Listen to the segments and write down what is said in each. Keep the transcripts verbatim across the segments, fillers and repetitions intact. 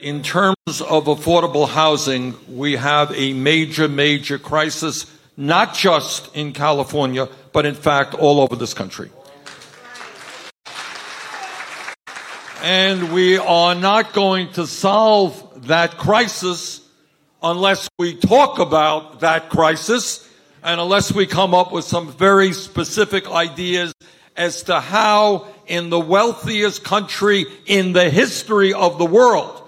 In terms of affordable housing, we have a major, major crisis, not just in California, but in fact all over this country. And we are not going to solve that crisis unless we talk about that crisis and unless we come up with some very specific ideas as to how, in the wealthiest country in the history of the world,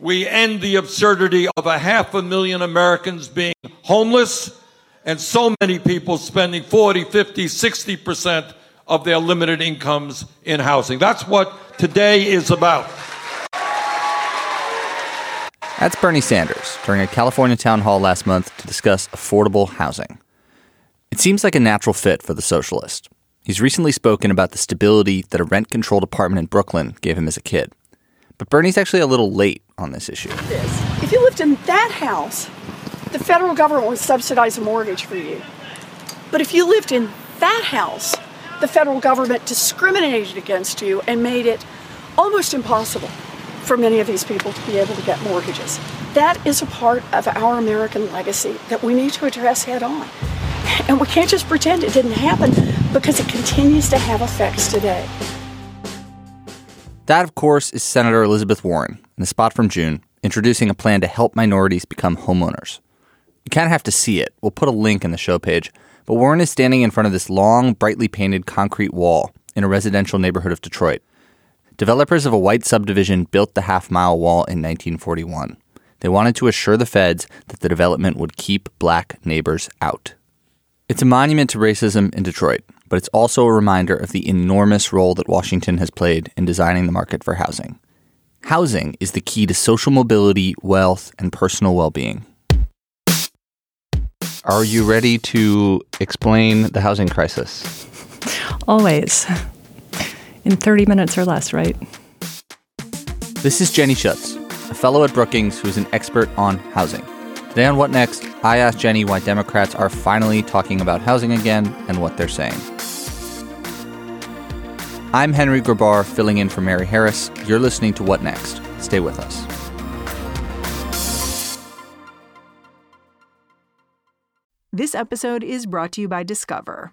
we end the absurdity of a half a million Americans being homeless and so many people spending forty, fifty, sixty percent of their limited incomes in housing. That's what today is about. That's Bernie Sanders during a California town hall last month to discuss affordable housing. It seems like a natural fit for the socialist. He's recently spoken about the stability that a rent-controlled apartment in Brooklyn gave him as a kid. But Bernie's actually a little late on this issue. If you lived in that house, the federal government would subsidize a mortgage for you. But if you lived in that house, the federal government discriminated against you and made it almost impossible for many of these people to be able to get mortgages. That is a part of our American legacy that we need to address head on. And we can't just pretend it didn't happen because it continues to have effects today. That, of course, is Senator Elizabeth Warren in a spot from June introducing a plan to help minorities become homeowners. You kind of have to see it. We'll put a link in the show page. But Warren is standing in front of this long, brightly painted concrete wall in a residential neighborhood of Detroit. Developers of a white subdivision built the half-mile wall in nineteen forty-one. They wanted to assure the feds that the development would keep black neighbors out. It's a monument to racism in Detroit, but it's also a reminder of the enormous role that Washington has played in designing the market for housing. Housing is the key to social mobility, wealth, and personal well-being. Are you ready to explain the housing crisis? Always. In thirty minutes or less, right? This is Jenny Schuetz, a fellow at Brookings who's an expert on housing. Today on What Next, I asked Jenny why Democrats are finally talking about housing again and what they're saying. I'm Henry Grabar, filling in for Mary Harris. You're listening to What Next. Stay with us. This episode is brought to you by Discover.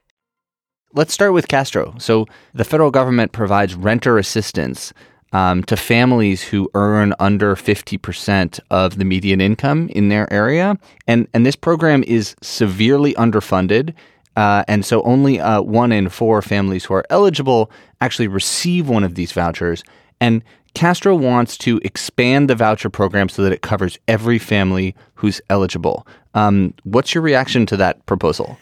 Let's start with Castro. So the federal government provides renter assistance um, to families who earn under fifty percent of the median income in their area. And, and this program is severely underfunded. Uh, and so only uh, one in four families who are eligible actually receive one of these vouchers. And Castro wants to expand the voucher program so that it covers every family who's eligible. Um, what's your reaction to that proposal?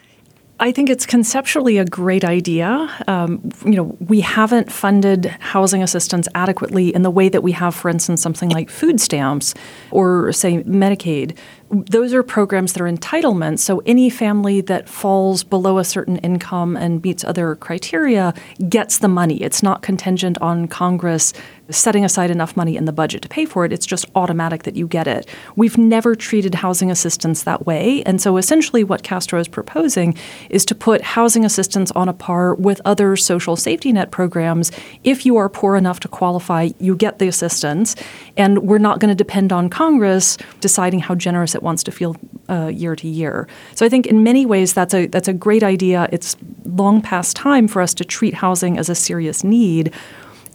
I think it's conceptually a great idea. Um, you know, we haven't funded housing assistance adequately in the way that we have, for instance, something like food stamps or, say, Medicaid. Those are programs that are entitlements, so any family that falls below a certain income and meets other criteria gets the money. It's not contingent on Congress setting aside enough money in the budget to pay for it. It's just automatic that you get it. We've never treated housing assistance that way, and so essentially what Castro is proposing is to put housing assistance on a par with other social safety net programs. If you are poor enough to qualify, you get the assistance, and we're not going to depend on Congress deciding how generous it that wants to feel uh, year to year. So I think in many ways that's a that's a great idea. It's long past time for us to treat housing as a serious need.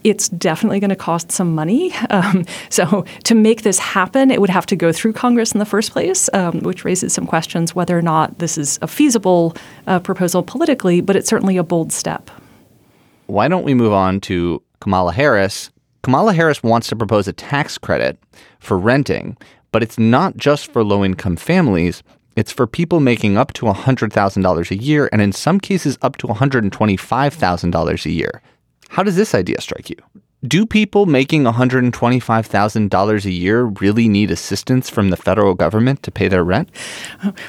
It's definitely going to cost some money. Um, so to make this happen, it would have to go through Congress in the first place, um, which raises some questions whether or not this is a feasible uh, proposal politically, but it's certainly a bold step. Why don't we move on to Kamala Harris? Kamala Harris wants to propose a tax credit for renting, but it's not just for low-income families. It's for people making up to one hundred thousand dollars a year, and in some cases up to one hundred twenty-five thousand dollars a year. How does this idea strike you? Do people making one hundred twenty-five thousand dollars a year really need assistance from the federal government to pay their rent?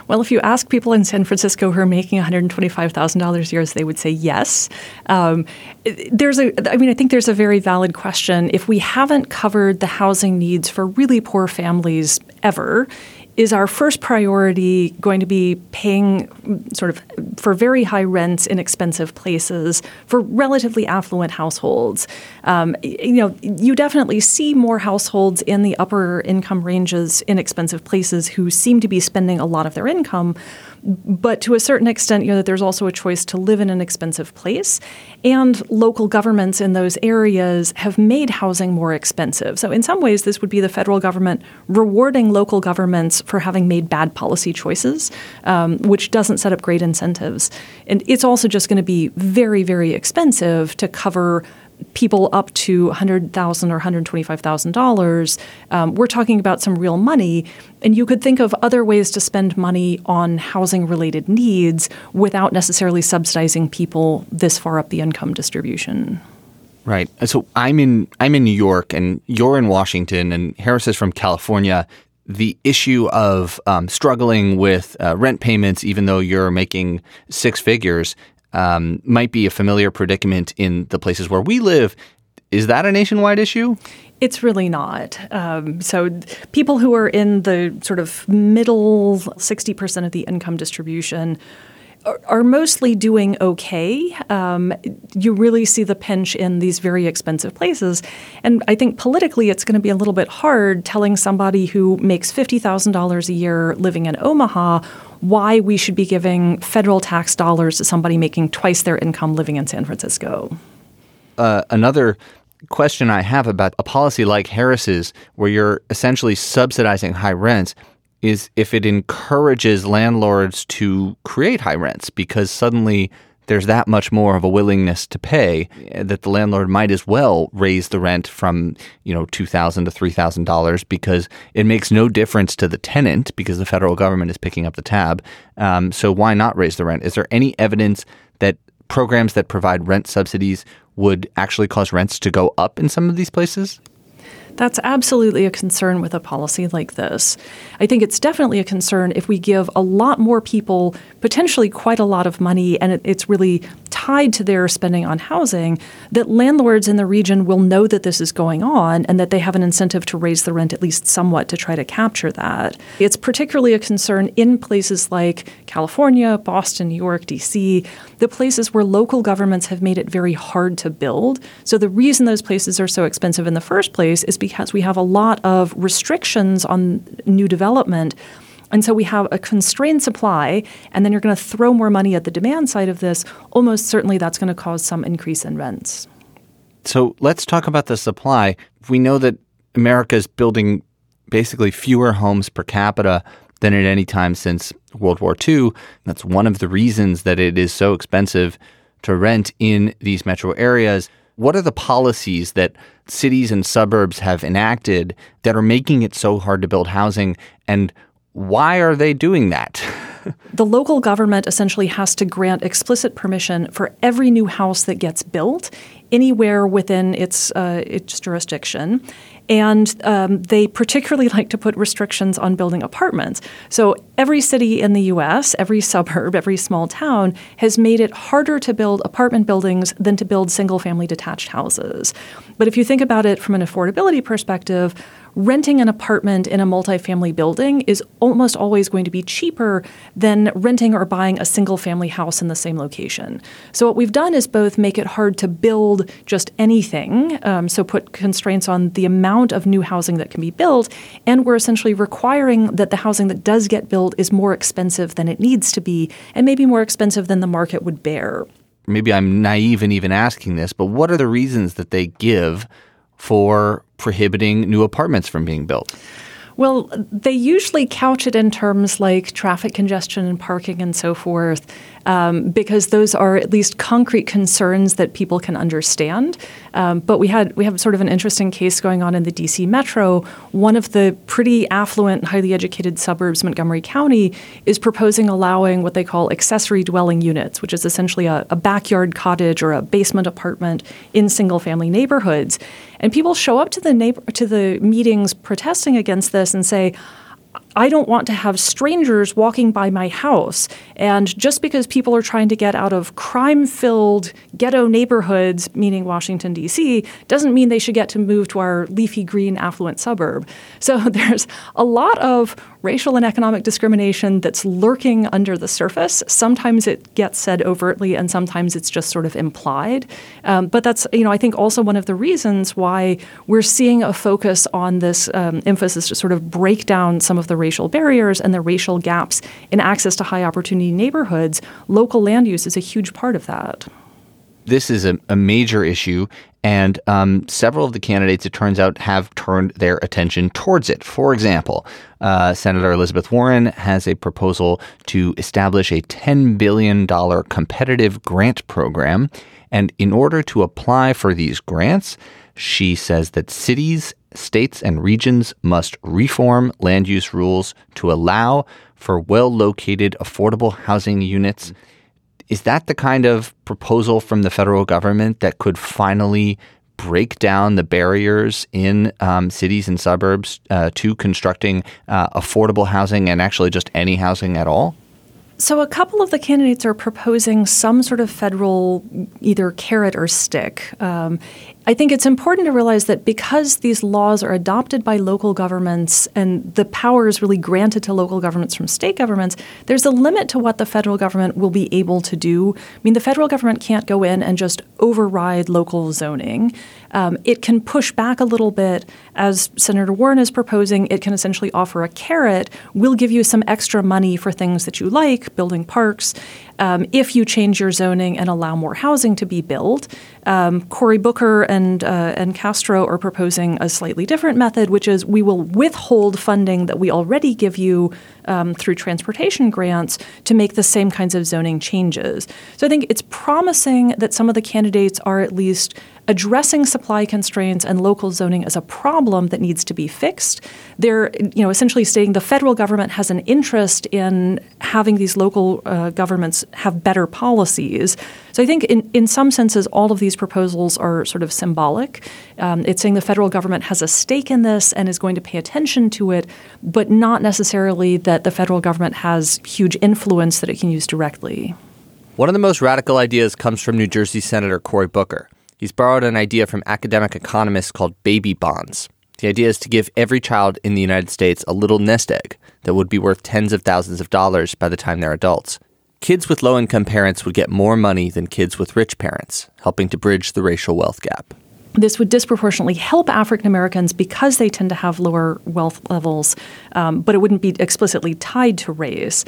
Well, if you ask people in San Francisco who are making one hundred twenty-five thousand dollars a year, they would say yes. Um, there's a, I mean, I think there's a very valid question. If we haven't covered the housing needs for really poor families ever, is our first priority going to be paying sort of for very high rents in expensive places for relatively affluent households? Um, you know, you definitely see more households in the upper income ranges in expensive places who seem to be spending a lot of their income. But to a certain extent, you know, that there's also a choice to live in an expensive place. And local governments in those areas have made housing more expensive. So in some ways, this would be the federal government rewarding local governments for having made bad policy choices, um, which doesn't set up great incentives. And it's also just going to be very, very expensive to cover people up to one hundred thousand dollars or one hundred twenty-five thousand dollars, um, we're talking about some real money. And you could think of other ways to spend money on housing-related needs without necessarily subsidizing people this far up the income distribution. Right. So I'm in I'm in New York, and you're in Washington, and Harris is from California. The issue of um, struggling with uh, rent payments, even though you're making six figures – Um, might be a familiar predicament in the places where we live. Is that a nationwide issue? It's really not. Um, so people who are in the sort of middle sixty percent of the income distribution are, are mostly doing okay. Um, you really see the pinch in these very expensive places. And I think politically it's going to be a little bit hard telling somebody who makes fifty thousand dollars a year living in Omaha why we should be giving federal tax dollars to somebody making twice their income living in San Francisco. Uh, another question I have about a policy like Harris's, where you're essentially subsidizing high rents, is if it encourages landlords to create high rents, because suddenly there's that much more of a willingness to pay that the landlord might as well raise the rent from, you know, two thousand dollars to three thousand dollars because it makes no difference to the tenant because the federal government is picking up the tab. Um, so why not raise the rent? Is there any evidence that programs that provide rent subsidies would actually cause rents to go up in some of these places? That's absolutely a concern with a policy like this. I think it's definitely a concern if we give a lot more people potentially quite a lot of money, and it, it's really tied to their spending on housing, that landlords in the region will know that this is going on and that they have an incentive to raise the rent at least somewhat to try to capture that. It's particularly a concern in places like California, Boston, New York, D C, the places where local governments have made it very hard to build. So the reason those places are so expensive in the first place is because because we have a lot of restrictions on new development. And so we have a constrained supply, and then you're going to throw more money at the demand side of this. Almost certainly that's going to cause some increase in rents. So let's talk about the supply. We know that America is building basically fewer homes per capita than at any time since World War Two. That's one of the reasons that it is so expensive to rent in these metro areas. What are the policies that cities and suburbs have enacted that are making it so hard to build housing, and why are they doing that? The local government essentially has to grant explicit permission for every new house that gets built anywhere within its, uh, its jurisdiction. And um, they particularly like to put restrictions on building apartments. So every city in the U S, every suburb, every small town has made it harder to build apartment buildings than to build single-family detached houses. But if you think about it from an affordability perspective, renting an apartment in a multifamily building is almost always going to be cheaper than renting or buying a single-family house in the same location. So what we've done is both make it hard to build just anything, um, so put constraints on the amount of new housing that can be built, and we're essentially requiring that the housing that does get built is more expensive than it needs to be and maybe more expensive than the market would bear. Maybe I'm naive in even asking this, but what are the reasons that they give for prohibiting new apartments from being built? Well, they usually couch it in terms like traffic congestion and parking and so forth, um, because those are at least concrete concerns that people can understand. Um, but we had we have sort of an interesting case going on in the D C metro. One of the pretty affluent, highly educated suburbs, Montgomery County, is proposing allowing what they call accessory dwelling units, which is essentially a, a backyard cottage or a basement apartment in single-family neighborhoods. And people show up to the neighbor, to the meetings protesting against this and say, I don't want to have strangers walking by my house. And just because people are trying to get out of crime-filled ghetto neighborhoods, meaning Washington, D C, doesn't mean they should get to move to our leafy green affluent suburb. So there's a lot of racial and economic discrimination that's lurking under the surface. Sometimes it gets said overtly and sometimes it's just sort of implied. Um, but that's, you know, I think also one of the reasons why we're seeing a focus on this um, emphasis to sort of break down some of the racial barriers and the racial gaps in access to high opportunity neighborhoods. Local land use is a huge part of that. This is a, a major issue. And um, several of the candidates, it turns out, have turned their attention towards it. For example, uh, Senator Elizabeth Warren has a proposal to establish a ten billion dollars competitive grant program. And in order to apply for these grants, she says that cities, states, and regions must reform land use rules to allow for well-located, affordable housing units. Is that the kind of proposal from the federal government that could finally break down the barriers in um, cities and suburbs uh, to constructing uh, affordable housing and actually just any housing at all? So a couple of the candidates are proposing some sort of federal either carrot or stick. Um, I think it's important to realize that because these laws are adopted by local governments and the power is really granted to local governments from state governments, there's a limit to what the federal government will be able to do. I mean, the federal government can't go in and just override local zoning. Um, it can push back a little bit. As Senator Warren is proposing, it can essentially offer a carrot. We'll give you some extra money for things that you like, building parks, um, if you change your zoning and allow more housing to be built. Um, Cory Booker and, uh, and Castro are proposing a slightly different method, which is we will withhold funding that we already give you um, through transportation grants to make the same kinds of zoning changes. So I think it's promising that some of the candidates are at least addressing supply constraints and local zoning as a problem that needs to be fixed. They're, you know, essentially stating the federal government has an interest in having these local uh, governments have better policies. So I think in, in some senses, all of these proposals are sort of symbolic. Um, it's saying the federal government has a stake in this and is going to pay attention to it, but not necessarily that the federal government has huge influence that it can use directly. One of the most radical ideas comes from New Jersey Senator Cory Booker. He's borrowed an idea from academic economists called baby bonds. The idea is to give every child in the United States a little nest egg that would be worth tens of thousands of dollars by the time they're adults. Kids with low-income parents would get more money than kids with rich parents, helping to bridge the racial wealth gap. This would disproportionately help African Americans because they tend to have lower wealth levels, um, but it wouldn't be explicitly tied to race.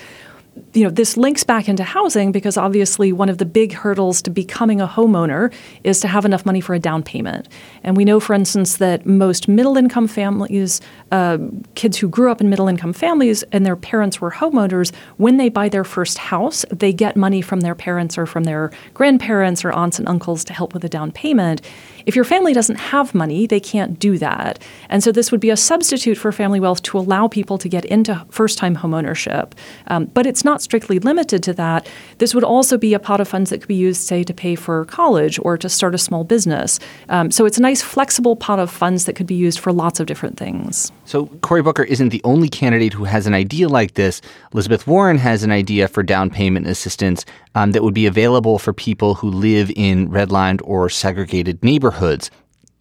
You know, this links back into housing because obviously one of the big hurdles to becoming a homeowner is to have enough money for a down payment. And we know, for instance, that most middle-income families, uh, kids who grew up in middle-income families and their parents were homeowners, when they buy their first house, they get money from their parents or from their grandparents or aunts and uncles to help with a down payment. If your family doesn't have money, they can't do that. And so this would be a substitute for family wealth to allow people to get into first-time homeownership. Um, but it's not not strictly limited to that. This would also be a pot of funds that could be used, say, to pay for college or to start a small business. Um, so it's a nice flexible pot of funds that could be used for lots of different things. So Cory Booker isn't the only candidate who has an idea like this. Elizabeth Warren has an idea for down payment assistance um, that would be available for people who live in redlined or segregated neighborhoods.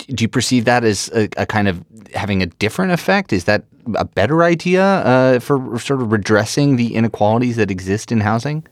do you perceive that as a, a kind of having a different effect? Is that a better idea uh, for sort of redressing the inequalities that exist in housing?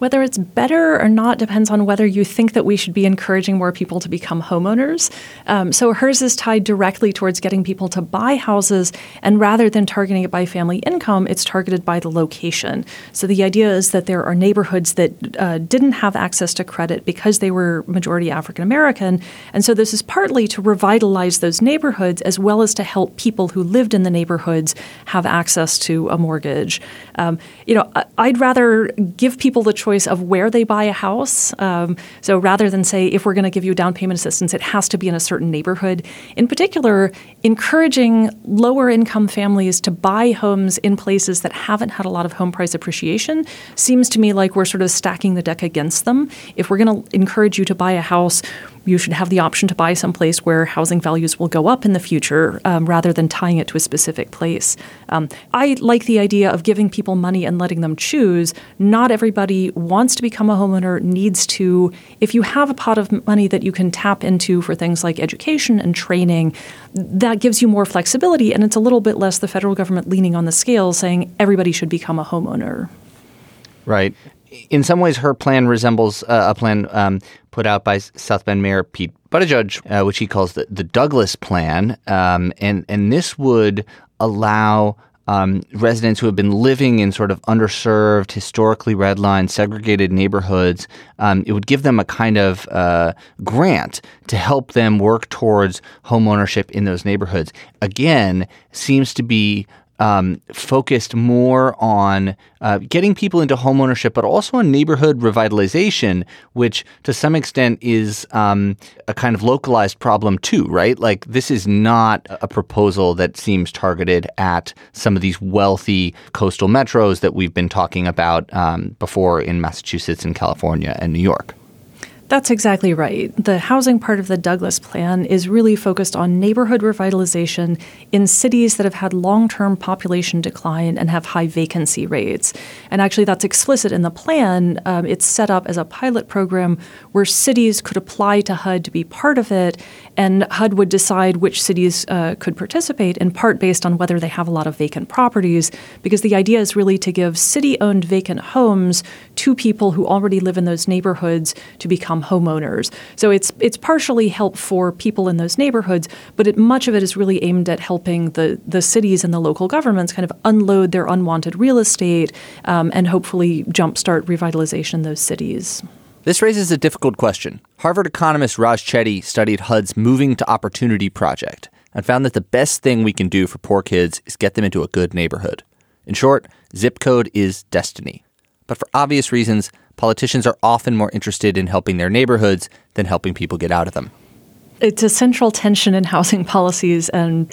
Whether it's better or not depends on whether you think that we should be encouraging more people to become homeowners. Um, so hers is tied directly towards getting people to buy houses, and rather than targeting it by family income, it's targeted by the location. So the idea is that there are neighborhoods that uh, didn't have access to credit because they were majority African American. And so this is partly to revitalize those neighborhoods as well as to help people who lived in the neighborhoods have access to a mortgage. Um, you know, I'd rather give people the choice of where they buy a house. Um, so rather than say, if we're going to give you down payment assistance, it has to be in a certain neighborhood. In particular, encouraging lower income families to buy homes in places that haven't had a lot of home price appreciation seems to me like we're sort of stacking the deck against them. If we're going to encourage you to buy a house, you should have the option to buy someplace where housing values will go up in the future um, rather than tying it to a specific place. Um, I like the idea of giving people money and letting them choose. Not everybody wants to become a homeowner, needs to. If you have a pot of money that you can tap into for things like education and training, that gives you more flexibility, and it's a little bit less the federal government leaning on the scales saying everybody should become a homeowner. Right. In some ways, her plan resembles uh, a plan um, put out by South Bend Mayor Pete Buttigieg, uh, which he calls the, the Douglas Plan. Um, and, and this would allow um, residents who have been living in sort of underserved, historically redlined, segregated neighborhoods, um, it would give them a kind of uh, grant to help them work towards homeownership in those neighborhoods. Again, seems to be Um, focused more on uh, getting people into homeownership, but also on neighborhood revitalization, which to some extent is um, a kind of localized problem too, right? Like this is not a proposal that seems targeted at some of these wealthy coastal metros that we've been talking about um, before in Massachusetts and California and New York. That's exactly right. The housing part of the Douglas Plan is really focused on neighborhood revitalization in cities that have had long-term population decline and have high vacancy rates. And actually, that's explicit in the plan. Um, it's set up as a pilot program where cities could apply to H U D to be part of it, and H U D would decide which cities uh, could participate, in part based on whether they have a lot of vacant properties, because the idea is really to give city-owned vacant homes to people who already live in those neighborhoods to become homeowners. So it's it's partially help for people in those neighborhoods, but it, much of it is really aimed at helping the, the cities and the local governments kind of unload their unwanted real estate um, and hopefully jumpstart revitalization in those cities. This raises a difficult question. Harvard economist Raj Chetty studied H U D's Moving to Opportunity project and found that the best thing we can do for poor kids is get them into a good neighborhood. In short, zip code is destiny. But for obvious reasons, politicians are often more interested in helping their neighborhoods than helping people get out of them. It's a central tension in housing policies, and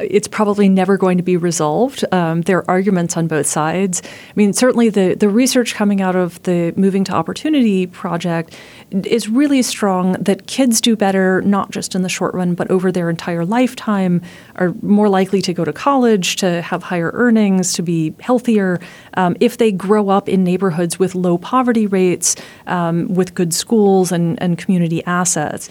it's probably never going to be resolved. Um, there are arguments on both sides. I mean, certainly the, the research coming out of the Moving to Opportunity project is really strong that kids do better, not just in the short run, but over their entire lifetime, are more likely to go to college, to have higher earnings, to be healthier, um, if they grow up in neighborhoods with low poverty rates, um, with good schools and, and community assets.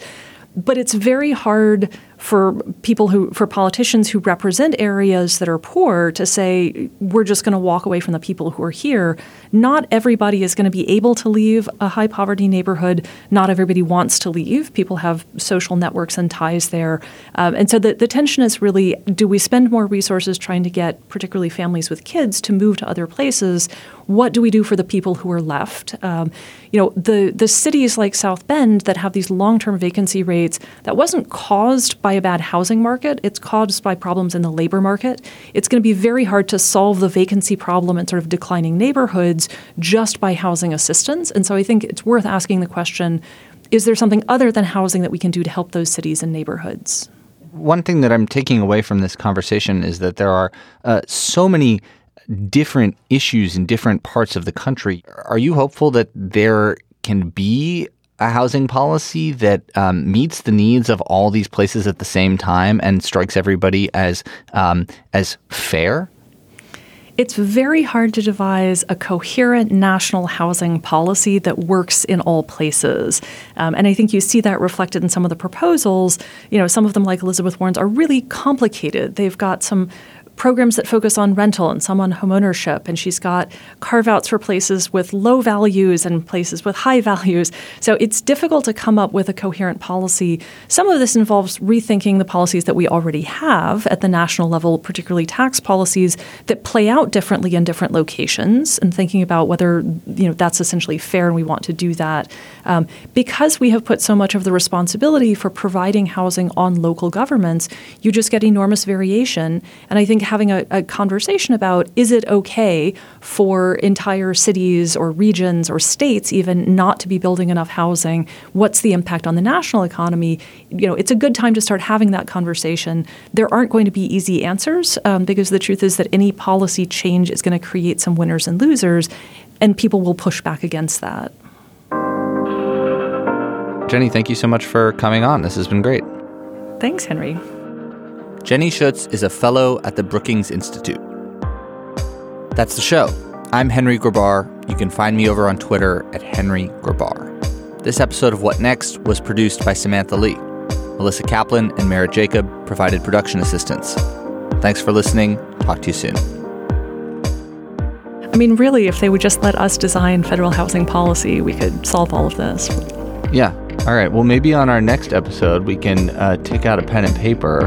But it's very hard for people who, for politicians who represent areas that are poor to say, we're just going to walk away from the people who are here. Not everybody is going to be able to leave a high poverty neighborhood. Not everybody wants to leave. People have social networks and ties there. Um, and so the, the tension is really, do we spend more resources trying to get particularly families with kids to move to other places? What do we do for the people who are left? Um, you know, the, the cities like South Bend that have these long-term vacancy rates, that wasn't caused by By a bad housing market. It's caused by problems in the labor market. It's going to be very hard to solve the vacancy problem in sort of declining neighborhoods just by housing assistance. And so I think it's worth asking the question, is there something other than housing that we can do to help those cities and neighborhoods? One thing that I'm taking away from this conversation is that there are uh, so many different issues in different parts of the country. Are you hopeful that there can be a housing policy that um, meets the needs of all these places at the same time and strikes everybody as um, as fair? it's very hard to devise a coherent national housing policy that works in all places. Um, and I think you see that reflected in some of the proposals. You know, some of them, like Elizabeth Warren's, are really complicated. They've got some programs that focus on rental and some on homeownership. And she's got carve-outs for places with low values and places with high values. So it's difficult to come up with a coherent policy. Some of this involves rethinking the policies that we already have at the national level, particularly tax policies that play out differently in different locations, and thinking about whether, you know, that's essentially fair and we want to do that. Um, because we have put so much of the responsibility for providing housing on local governments, you just get enormous variation. And I think having a, a conversation about, is it okay for entire cities or regions or states even not to be building enough housing? What's the impact on the national economy? You know, it's a good time to start having that conversation. There aren't going to be easy answers, um, because the truth is that any policy change is going to create some winners and losers, and people will push back against that. Jenny, thank you so much for coming on. This has been great. Thanks, Henry. Jenny Schuetz is a fellow at the Brookings Institute. That's the show. I'm Henry Grabar. You can find me over on Twitter at Henry Grabar. This episode of What Next was produced by Samantha Lee. Melissa Kaplan and Merritt Jacob provided production assistance. Thanks for listening. Talk to you soon. I mean, really, if they would just let us design federal housing policy, we could solve all of this. Yeah. All right. Well, maybe on our next episode, we can uh, take out a pen and paper